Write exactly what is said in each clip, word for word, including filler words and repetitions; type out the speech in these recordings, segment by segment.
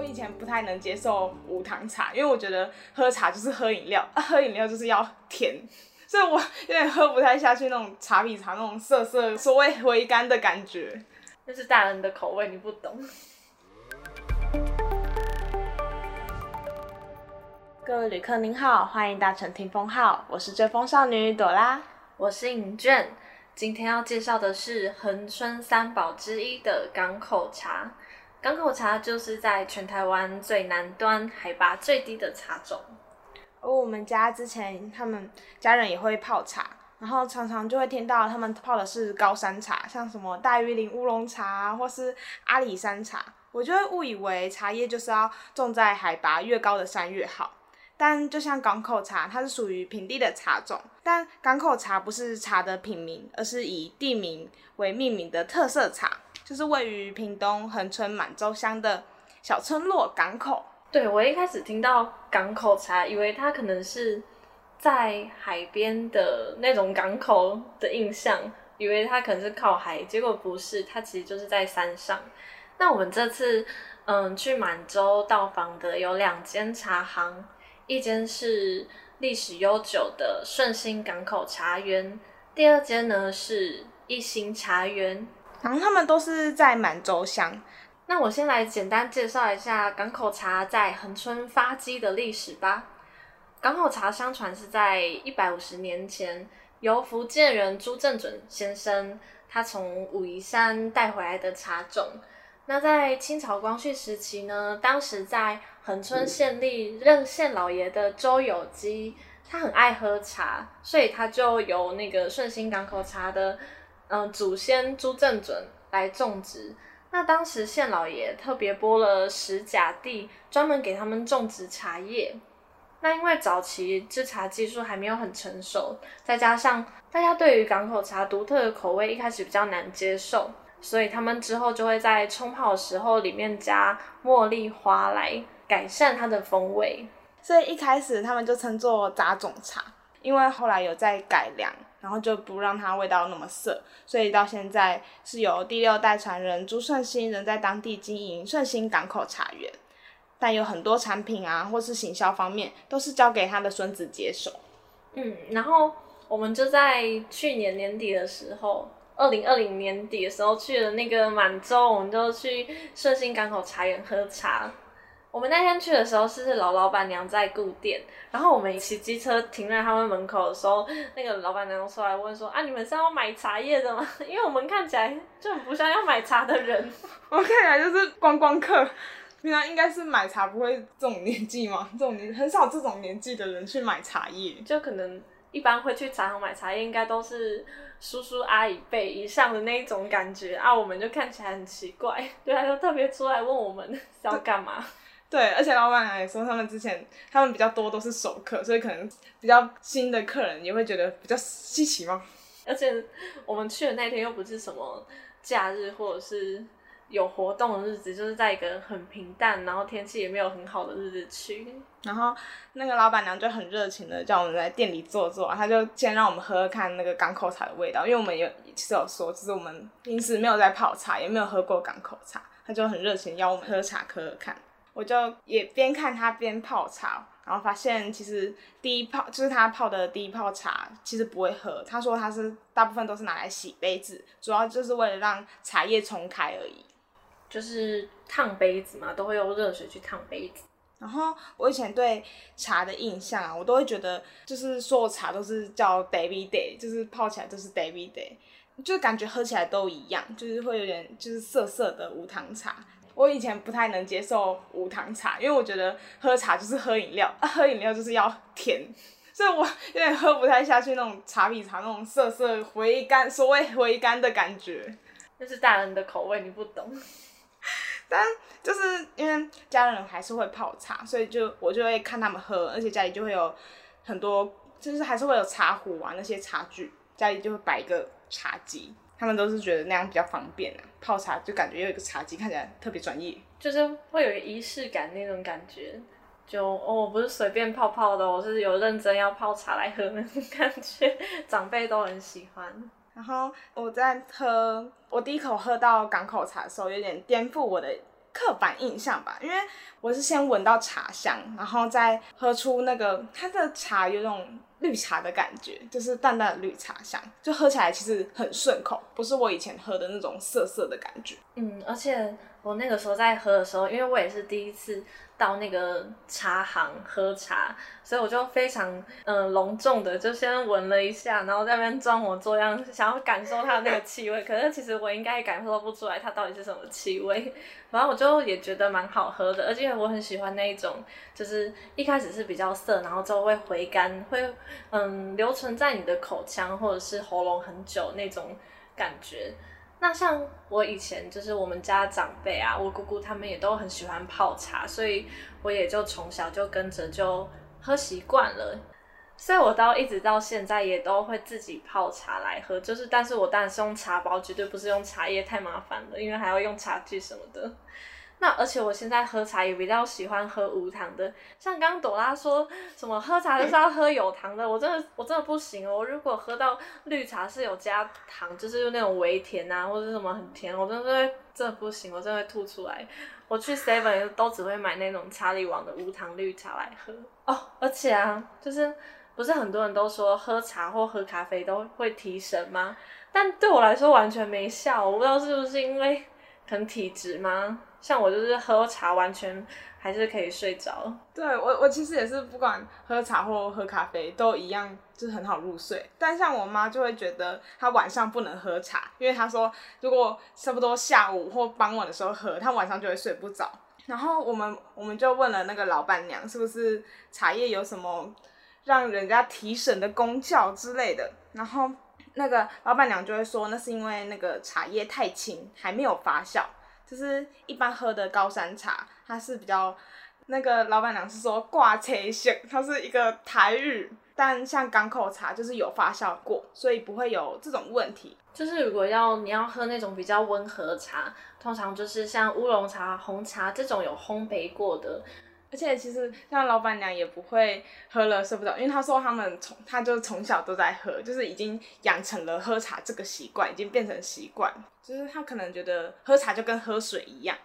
我以前不太能接受无糖茶，因为我觉得喝茶就是喝饮料，啊、喝饮料就是要甜，所以我有点喝不太下去那种茶比茶那种涩涩所谓回甘的感觉，就是大人的口味你不懂。各位旅客您好，欢迎搭乘听风号，我是追风少女朵拉，我是尹娟。今天要介绍的是恒春三宝之一的港口茶。港口茶就是在全台湾最南端海拔最低的茶种。而我们家之前他们家人也会泡茶，然后常常就会听到他们泡的是高山茶，像什么大玉林乌龙茶或是阿里山茶。我就会误以为茶叶就是要种在海拔越高的山越好，但就像港口茶，它是属于平地的茶种，但港口茶不是茶的品名，而是以地名为命名的特色茶，就是位于屏东恒春满洲乡的小村落港口。对，我一开始听到港口茶，以为它可能是在海边的那种港口的印象，以为它可能是靠海，结果不是，它其实就是在山上。那我们这次嗯去满洲到访的有两间茶行，一间是历史悠久的顺兴港口茶园，第二间呢是一心茶园，然后他们都是在满洲乡。那我先来简单介绍一下港口茶在恒春发迹的历史吧。港口茶相传是在一百五十年前由福建人朱正准先生他从武夷山带回来的茶种。那在清朝光绪时期呢，当时在恒春县立任县老爷的周有基，他很爱喝茶，所以他就由那个顺兴港口茶的、呃、祖先朱正准来种植。那当时县老爷特别拨了十甲地，专门给他们种植茶叶。那因为早期制茶技术还没有很成熟，再加上大家对于港口茶独特的口味一开始比较难接受，所以他们之后就会在冲泡的时候里面加茉莉花来改善它的风味，所以一开始他们就称作杂种茶，因为后来有在改良，然后就不让它味道那么涩，所以到现在是由第六代传人朱顺兴人在当地经营顺兴港口茶园，但有很多产品啊或是行销方面都是交给他的孙子接手。嗯，然后我们就在去年年底的时候，二零二零年底的时候去了那个满洲，我们就去顺兴港口茶园喝茶。我们那天去的时候是老老板娘在顾店，然后我们骑机车停在他们门口的时候，那个老板娘出来问说：“啊，你们是要买茶叶的吗？”因为我们看起来就很不像要买茶的人，我们看起来就是观光客，平常应该是买茶不会这种年纪嘛，这种年很少这种年纪的人去买茶叶，就可能。一般会去茶行买茶叶应该都是叔叔阿姨辈以上的那一种感觉啊，我们就看起来很奇怪，对，他就特别出来问我们是要干嘛。 对, 对而且老板娘也说他们之前他们比较多都是熟客，所以可能比较新的客人也会觉得比较稀奇嘛。而且我们去的那天又不是什么假日或者是有活动的日子，就是在一个很平淡然后天气也没有很好的日子去，然后那个老板娘就很热情的叫我们在店里坐坐、啊、她就先让我们喝喝看那个港口茶的味道，因为我们有其实有说就是我们平时没有在泡茶也没有喝过港口茶，她就很热情要我们喝茶喝喝看。我就也边看她边泡茶，然后发现其实第一泡就是她泡的第一泡茶其实不会喝，她说她是大部分都是拿来洗杯子，主要就是为了让茶叶冲开而已，就是烫杯子嘛，都会用热水去烫杯子。然后我以前对茶的印象啊，我都会觉得就是所有茶都是叫 baby day， 就是泡起来都是 baby day， 就感觉喝起来都一样，就是会有点就是涩涩的无糖茶。我以前不太能接受无糖茶，因为我觉得喝茶就是喝饮料，啊、喝饮料就是要甜，所以我有点喝不太下去那种茶比茶那种涩涩回甘，所谓回甘的感觉，那是大人的口味，你不懂。但就是因为家人还是会泡茶，所以就我就会看他们喝，而且家里就会有很多，就是还是会有茶壶啊那些茶具，家里就会摆一个茶几，他们都是觉得那样比较方便啊，泡茶就感觉有一个茶几看起来特别专业，就是会有一个仪式感那种感觉，就哦我不是随便泡泡的，我是有认真要泡茶来喝那种感觉，长辈都很喜欢。然后我在喝我第一口喝到港口茶的时候，有点颠覆我的刻板印象吧，因为我是先闻到茶香，然后再喝出那个它的茶有种绿茶的感觉，就是淡淡的绿茶香，就喝起来其实很顺口，不是我以前喝的那种涩涩的感觉。嗯，而且我那个时候在喝的时候，因为我也是第一次到那个茶行喝茶，所以我就非常嗯、呃、隆重的就先闻了一下，然后在那边装模作样想要感受它的那个气味，可是其实我应该也感受不出来它到底是什么气味。反正我就也觉得蛮好喝的，而且我很喜欢那一种，就是一开始是比较涩，然后之后会回甘，会嗯留存在你的口腔或者是喉咙很久那种感觉。那像我以前就是我们家长辈啊，我姑姑他们也都很喜欢泡茶，所以我也就从小就跟着就喝习惯了，所以我到一直到现在也都会自己泡茶来喝，就是但是我当然是用茶包，绝对不是用茶叶，太麻烦了，因为还要用茶具什么的。那而且我现在喝茶也比较喜欢喝无糖的，像刚刚朵拉说什么喝茶就是要喝有糖的，我真的我真的不行哦。我如果喝到绿茶是有加糖，就是那种微甜啊或者什么很甜，我真的会真的不行，我真的会吐出来。我去 seven 都只会买那种茶里王的无糖绿茶来喝哦。而且啊，就是不是很多人都说喝茶或喝咖啡都会提神吗？但对我来说完全没效，我不知道是不是因为可能体质吗？像我就是喝茶完全还是可以睡着。对，我我其实也是不管喝茶或喝咖啡都一样，就是很好入睡。但像我妈就会觉得她晚上不能喝茶，因为她说如果差不多下午或傍晚的时候喝，她晚上就会睡不着。然后我们我们就问了那个老板娘，是不是茶叶有什么让人家提神的功效之类的，然后那个老板娘就会说那是因为那个茶叶太轻，还没有发酵。就是一般喝的高山茶，它是比较，那个老板娘是说挂切色，它是一个台语，但像港口茶就是有发酵过，所以不会有这种问题。就是如果要你要喝那种比较温和的茶，通常就是像乌龙茶、红茶这种有烘焙过的。而且其实像老板娘也不会喝了睡不着，因为她说他们从她就从小都在喝，就是已经养成了喝茶这个习惯，已经变成习惯，就是她可能觉得喝茶就跟喝水一样。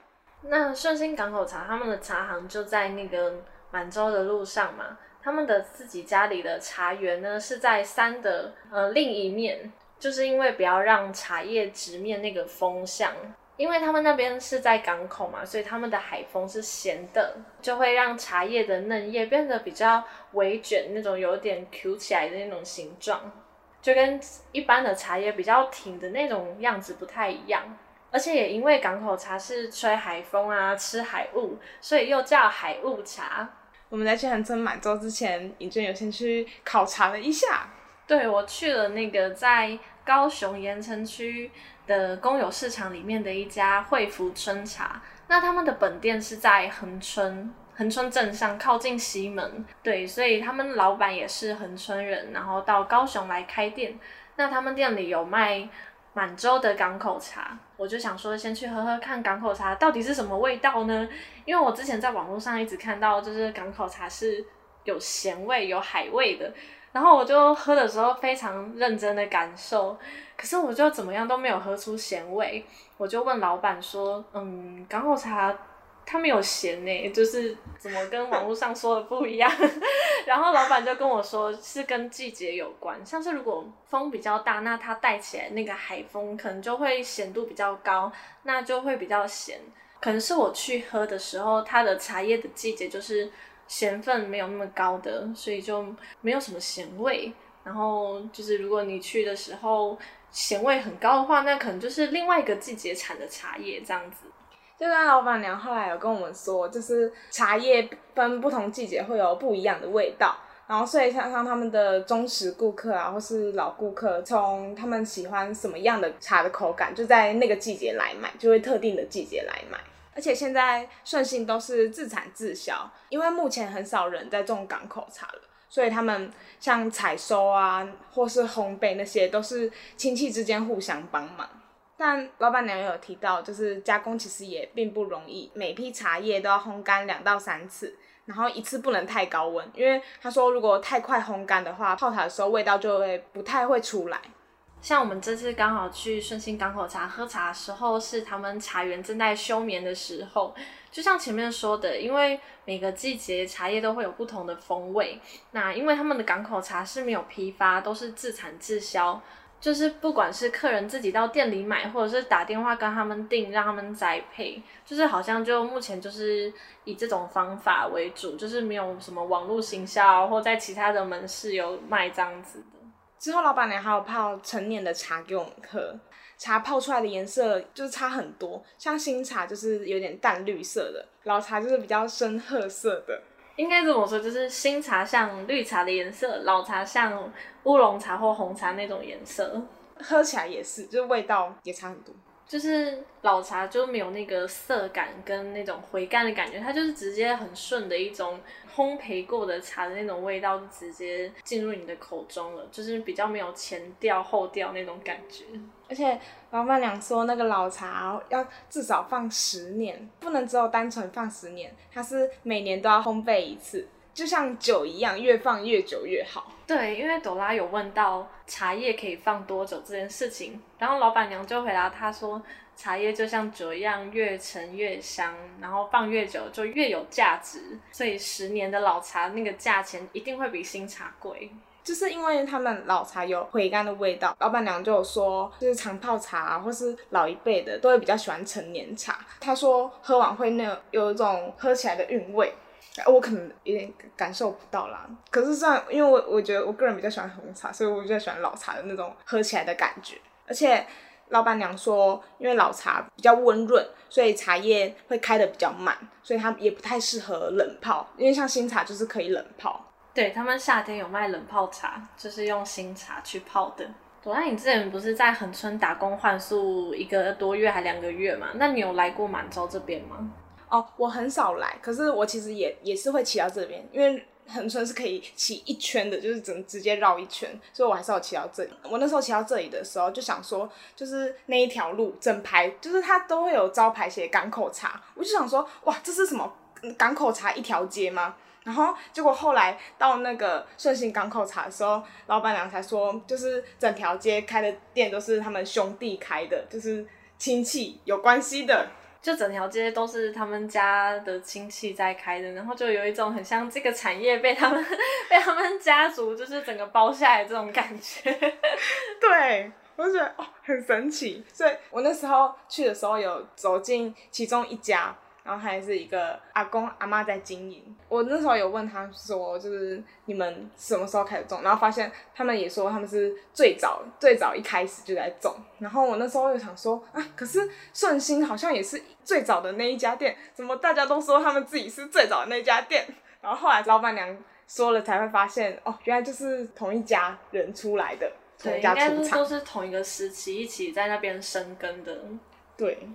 那顺心港口茶他们的茶行就在那个满洲的路上嘛，他们的自己家里的茶园呢是在山的呃另一面，就是因为不要让茶叶直面那个风向。因为他们那边是在港口嘛，所以他们的海风是咸的，就会让茶叶的嫩叶变得比较微卷，那种有点 Q 起来的那种形状，就跟一般的茶叶比较挺的那种样子不太一样。而且也因为港口茶是吹海风啊，吃海雾，所以又叫海雾茶。我们在去恒春满洲之前，尹娟有先去考察了一下。对，我去了那个在高雄盐城区的公有市场里面的一家惠福春茶，那他们的本店是在恒春，恒春镇上靠近西门，对，所以他们老板也是恒春人，然后到高雄来开店。那他们店里有卖满洲的港口茶，我就想说先去喝喝看港口茶到底是什么味道呢？因为我之前在网络上一直看到，就是港口茶是有咸味、有海味的。然后我就喝的时候非常认真的感受，可是我就怎么样都没有喝出咸味。我就问老板说，嗯，港口茶他们有咸耶，就是怎么跟网络上说的不一样然后老板就跟我说是跟季节有关，像是如果风比较大，那它带起来那个海风可能就会咸度比较高，那就会比较咸。可能是我去喝的时候，它的茶叶的季节就是咸分没有那么高的，所以就没有什么咸味。然后就是如果你去的时候咸味很高的话，那可能就是另外一个季节产的茶叶这样子。就跟老板娘后来有跟我们说，就是茶叶分不同季节会有不一样的味道，然后所以像他们的忠实顾客啊或是老顾客，从他们喜欢什么样的茶的口感，就在那个季节来买，就会特定的季节来买。而且现在顺心都是自产自销，因为目前很少人在种港口茶了，所以他们像采收啊或是烘焙那些都是亲戚之间互相帮忙。但老板娘有提到，就是加工其实也并不容易，每批茶叶都要烘干两到三次，然后一次不能太高温，因为他说如果太快烘干的话，泡茶的时候味道就会不太会出来。像我们这次刚好去顺兴港口茶喝茶的时候，是他们茶园正在休眠的时候。就像前面说的，因为每个季节茶叶都会有不同的风味，那因为他们的港口茶是没有批发，都是自产自销，就是不管是客人自己到店里买，或者是打电话跟他们订，让他们栽培，就是好像就目前就是以这种方法为主，就是没有什么网络行销或在其他的门市有卖这样子的。之后老板娘还有泡陈年的茶给我们喝，茶泡出来的颜色就是差很多，像新茶就是有点淡绿色的，老茶就是比较深褐色的。应该怎么说，就是新茶像绿茶的颜色，老茶像乌龙茶或红茶那种颜色，喝起来也是，就是味道也差很多。就是老茶就没有那个涩感跟那种回甘的感觉，它就是直接很顺的一种烘焙过的茶的那种味道，就直接进入你的口中了，就是比较没有前调后调那种感觉。而且老板娘说那个老茶要至少放十年，不能只有单纯放十年，它是每年都要烘焙一次，就像酒一样，越放越久越好。对，因为朵拉有问到茶叶可以放多久这件事情，然后老板娘就回答她说，茶叶就像酒一样，越陈越香，然后放越久就越有价值，所以十年的老茶那个价钱一定会比新茶贵。就是因为他们老茶有回甘的味道，老板娘就有说，就是常泡茶、啊、或是老一辈的都会比较喜欢陈年茶，她说喝完会那有一种喝起来的韵味，我可能有点感受不到啦。可是虽然因为我我觉得我个人比较喜欢红茶，所以我比较喜欢老茶的那种喝起来的感觉。而且老板娘说，因为老茶比较温润，所以茶叶会开得比较慢，所以它也不太适合冷泡，因为像新茶就是可以冷泡。对，他们夏天有卖冷泡茶，就是用新茶去泡的。朵拉，你之前不是在恒春打工换宿一个多月还两个月嘛？那你有来过满洲这边吗？哦，我很少来，可是我其实也也是会骑到这边，因为恒春是可以骑一圈的，就是直直接绕一圈，所以我还是有骑到这里。我那时候骑到这里的时候就想说，就是那一条路整排就是它都会有招牌写港口茶，我就想说哇，这是什么港口茶一条街吗？然后结果后来到那个顺兴港口茶的时候，老板娘才说，就是整条街开的店都是他们兄弟开的，就是亲戚有关系的，就整条街都是他们家的亲戚在开的，然后就有一种很像这个产业被他们被他们家族就是整个包下来这种感觉。对，我就觉得哦很神奇。所以我那时候去的时候有走进其中一家，然后还是一个阿公阿嬷在经营。我那时候有问他说，就是你们什么时候开始种？然后发现他们也说他们是最早最早一开始就在种。然后我那时候就想说啊，可是顺兴好像也是最早的那一家店，怎么大家都说他们自己是最早的那一家店？然后后来老板娘说了才会发现，哦，原来就是同一家人出来的，同一家出厂，应该都是同一个时期一起在那边生根的。对，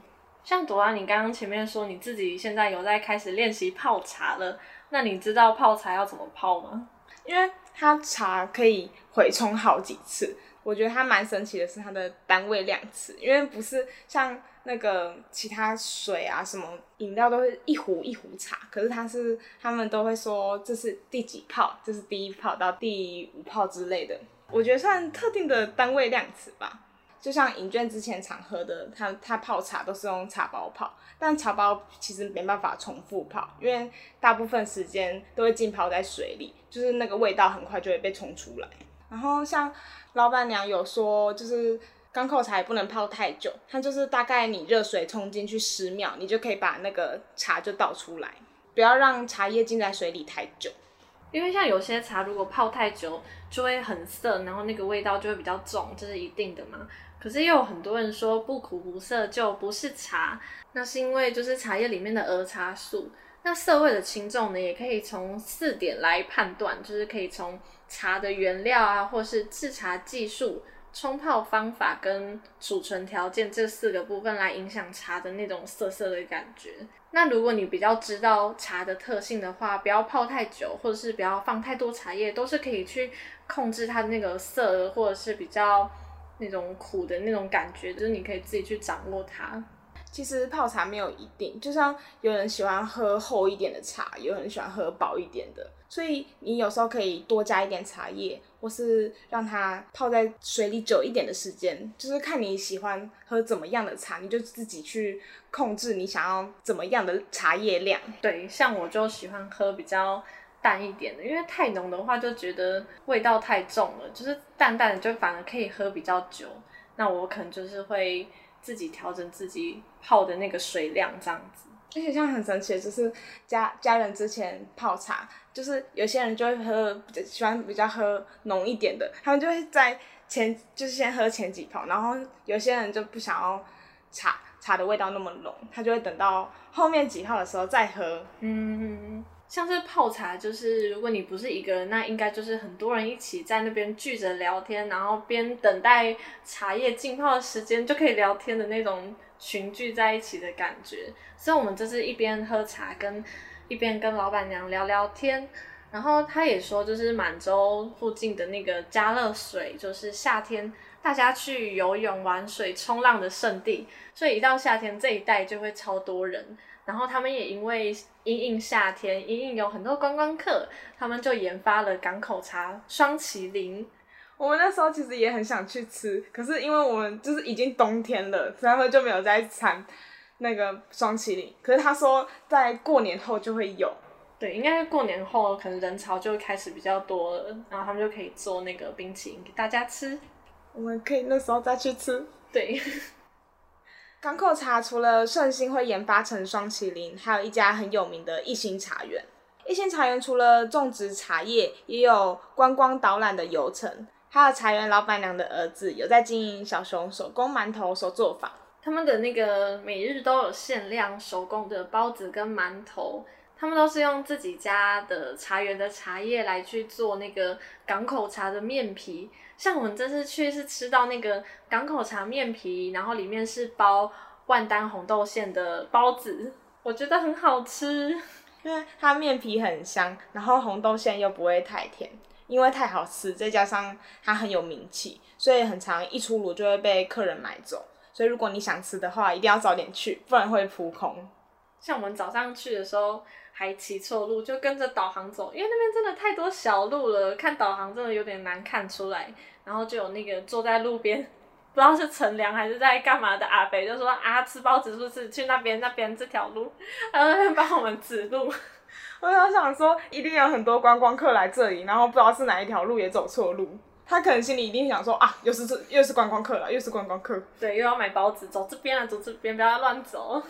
像朵拉，你刚刚前面说你自己现在有在开始练习泡茶了，那你知道泡茶要怎么泡吗？因为它茶可以回冲好几次，我觉得它蛮神奇的是它的单位量词，因为不是像那个其他水啊什么饮料都是一壶一壶茶，可是它是他们都会说这是第几泡，这是第一泡到第五泡之类的，我觉得算特定的单位量词吧。就像尹娟之前常喝的，她她泡茶都是用茶包泡，但茶包其实没办法重复泡，因为大部分时间都会浸泡在水里，就是那个味道很快就会被冲出来。然后像老板娘有说，就是港口茶也不能泡太久，它就是大概你热水冲进去十秒，你就可以把那个茶就倒出来，不要让茶叶浸在水里太久。因为像有些茶如果泡太久就会很涩，然后那个味道就会比较重，这是一定的嘛。可是也有很多人说不苦不涩就不是茶，那是因为就是茶叶里面的儿茶素。那涩味的轻重呢，也可以从四点来判断，就是可以从茶的原料啊，或是制茶技术、冲泡方法跟储存条件这四个部分来影响茶的那种涩涩的感觉。那如果你比较知道茶的特性的话，不要泡太久，或者是不要放太多茶叶，都是可以去控制它的那个涩或者是比较那种苦的那种感觉，就是你可以自己去掌握它。其实泡茶没有一定，就像有人喜欢喝厚一点的茶，有人喜欢喝薄一点的，所以你有时候可以多加一点茶叶，或是让它泡在水里久一点的时间，就是看你喜欢喝怎么样的茶，你就自己去控制你想要怎么样的茶叶量。对，像我就喜欢喝比较淡一点的，因为太浓的话就觉得味道太重了，就是淡淡的就反而可以喝比较久。那我可能就是会自己调整自己泡的那个水量这样子。而且像很神奇的就是家家人之前泡茶，就是有些人就会喝比较喜欢比较喝浓一点的，他们就会在前就是先喝前几泡，然后有些人就不想要茶茶的味道那么浓，他就会等到后面几泡的时候再喝。嗯，像是泡茶就是如果你不是一个人，那应该就是很多人一起在那边聚着聊天，然后边等待茶叶浸泡的时间就可以聊天的那种群聚在一起的感觉。所以我们就是一边喝茶跟一边跟老板娘聊聊天，然后他也说就是满洲附近的那个加热水就是夏天大家去游泳玩水冲浪的圣地，所以一到夏天这一带就会超多人，然后他们也因为因应夏天因应有很多观光客，他们就研发了港口茶双麒麟。我们那时候其实也很想去吃，可是因为我们就是已经冬天了，所以他们就没有在产那个双麒麟，可是他说在过年后就会有。对，应该是过年后可能人潮就开始比较多了，然后他们就可以做那个冰淇淋给大家吃，我们可以那时候再去吃。对，港口茶除了盛兴会研发成双麒麟，还有一家很有名的一心茶园。一心茶园除了种植茶叶，也有观光导览的游程，还有茶园老板娘的儿子有在经营小熊手工馒头手作坊，他们的那个每日都有限量手工的包子跟馒头，他们都是用自己家的茶园的茶叶来去做那个港口茶的面皮。像我们这次去是吃到那个港口茶面皮，然后里面是包万丹红豆馅的包子，我觉得很好吃，因为它面皮很香，然后红豆馅又不会太甜，因为太好吃，再加上它很有名气，所以很常一出炉就会被客人买走，所以如果你想吃的话一定要早点去，不然会扑空。像我们早上去的时候还骑错路，就跟着导航走，因为那边真的太多小路了，看导航真的有点难看出来，然后就有那个坐在路边不知道是乘凉还是在干嘛的阿伯就说啊，吃包子是不是去那边那边这条路，然后那边帮我们指路。我就想说一定有很多观光客来这里，然后不知道是哪一条路也走错路，他可能心里一定想说啊，又是又是观光客了，又是观光客，对，又要买包子，走这边啊，走这边，不要乱走。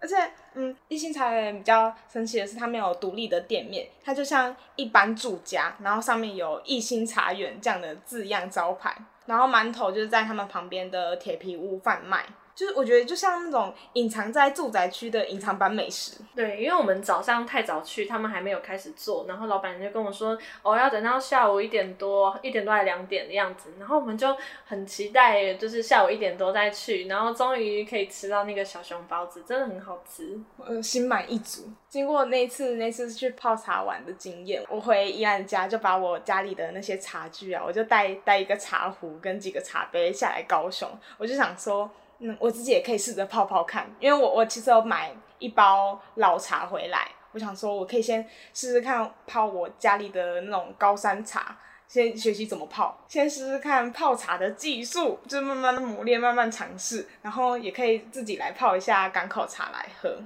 而且，嗯，一心茶园比较神奇的是，它没有独立的店面，它就像一般住家，然后上面有一心茶园这样的字样招牌。然后馒头就是在他们旁边的铁皮屋贩卖，就是我觉得就像那种隐藏在住宅区的隐藏版美食。对，因为我们早上太早去，他们还没有开始做，然后老板就跟我说，哦，要等到下午一点多，一点多还两点的样子，然后我们就很期待，就是下午一点多再去，然后终于可以吃到那个小熊包子，真的很好吃，呃，心满意足。经过那次那次去泡茶玩的经验，我回宜兰家就把我家里的那些茶具啊，我就带带一个茶壶跟几个茶杯下来高雄，我就想说，嗯，我自己也可以试着泡泡看，因为我我其实有买一包老茶回来，我想说我可以先试试看泡我家里的那种高山茶，先学习怎么泡，先试试看泡茶的技术，就慢慢的磨练，慢慢尝试，然后也可以自己来泡一下港口茶来喝。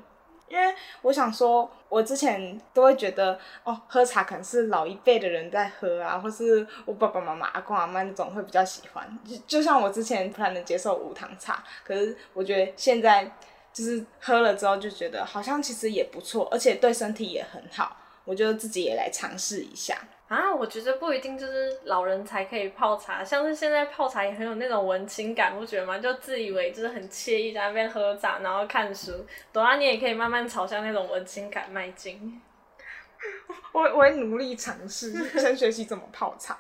因为我想说我之前都会觉得哦，喝茶可能是老一辈的人在喝啊，或是我爸爸妈妈阿公阿嬷那种会比较喜欢， 就, 就像我之前不太能接受无糖茶，可是我觉得现在就是喝了之后就觉得好像其实也不错，而且对身体也很好，我就自己也来尝试一下啊。我觉得不一定就是老人才可以泡茶，像是现在泡茶也很有那种文青感，不觉得吗？就自以为就是很惬意在那边喝茶然后看书，朵拉你也可以慢慢朝向那种文青感迈进。我我会努力尝试先学习怎么泡茶，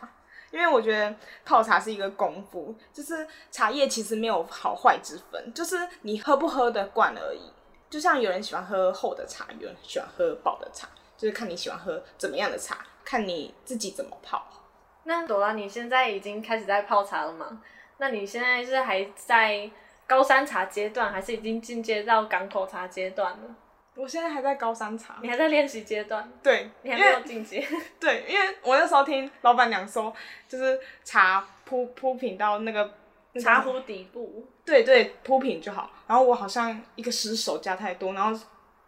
因为我觉得泡茶是一个功夫，就是茶叶其实没有好坏之分，就是你喝不喝得惯而已，就像有人喜欢喝厚的茶，有人喜欢喝薄的茶，就是看你喜欢喝怎么样的茶，看你自己怎么泡。那朵拉你现在已经开始在泡茶了吗？那你现在是还在高山茶阶段，还是已经进阶到港口茶阶段了？我现在还在高山茶。你还在练习阶段？对，你还没有进阶。对，因为我那时候听老板娘说，就是茶铺铺平到那个茶壶底部。对对，铺平就好。然后我好像一个失手加太多，然后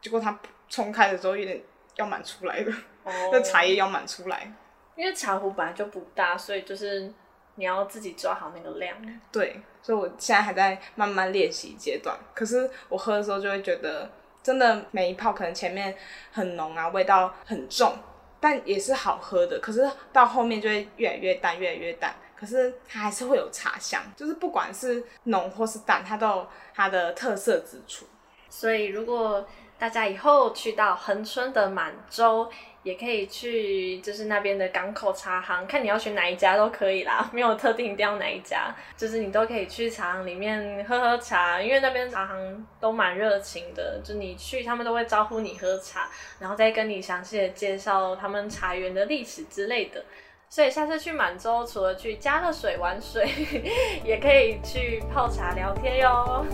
结果它冲开的时候有点要满出来了，那、oh, 茶叶要满出来。因为茶壶本来就不大，所以就是你要自己抓好那个量。对，所以我现在还在慢慢练习阶段。可是我喝的时候就会觉得，真的每一泡可能前面很浓啊，味道很重，但也是好喝的。可是到后面就会越来越淡，越来越淡。可是它还是会有茶香，就是不管是浓或是淡，它都有它的特色之处。所以如果大家以后去到恒春的满洲，也可以去就是那边的港口茶行，看你要选哪一家都可以啦，没有特定一定要哪一家，就是你都可以去茶行里面喝喝茶，因为那边茶行都蛮热情的，就你去他们都会招呼你喝茶，然后再跟你详细的介绍他们茶园的历史之类的。所以下次去满洲，除了去加热水玩水，也可以去泡茶聊天哟。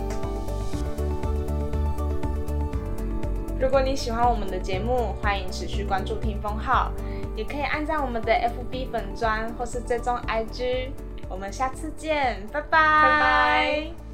如果你喜欢我们的节目，欢迎持续关注屏风号，也可以按赞我们的 F B 粉专或是追踪 I G。我们下次见，拜拜。拜拜。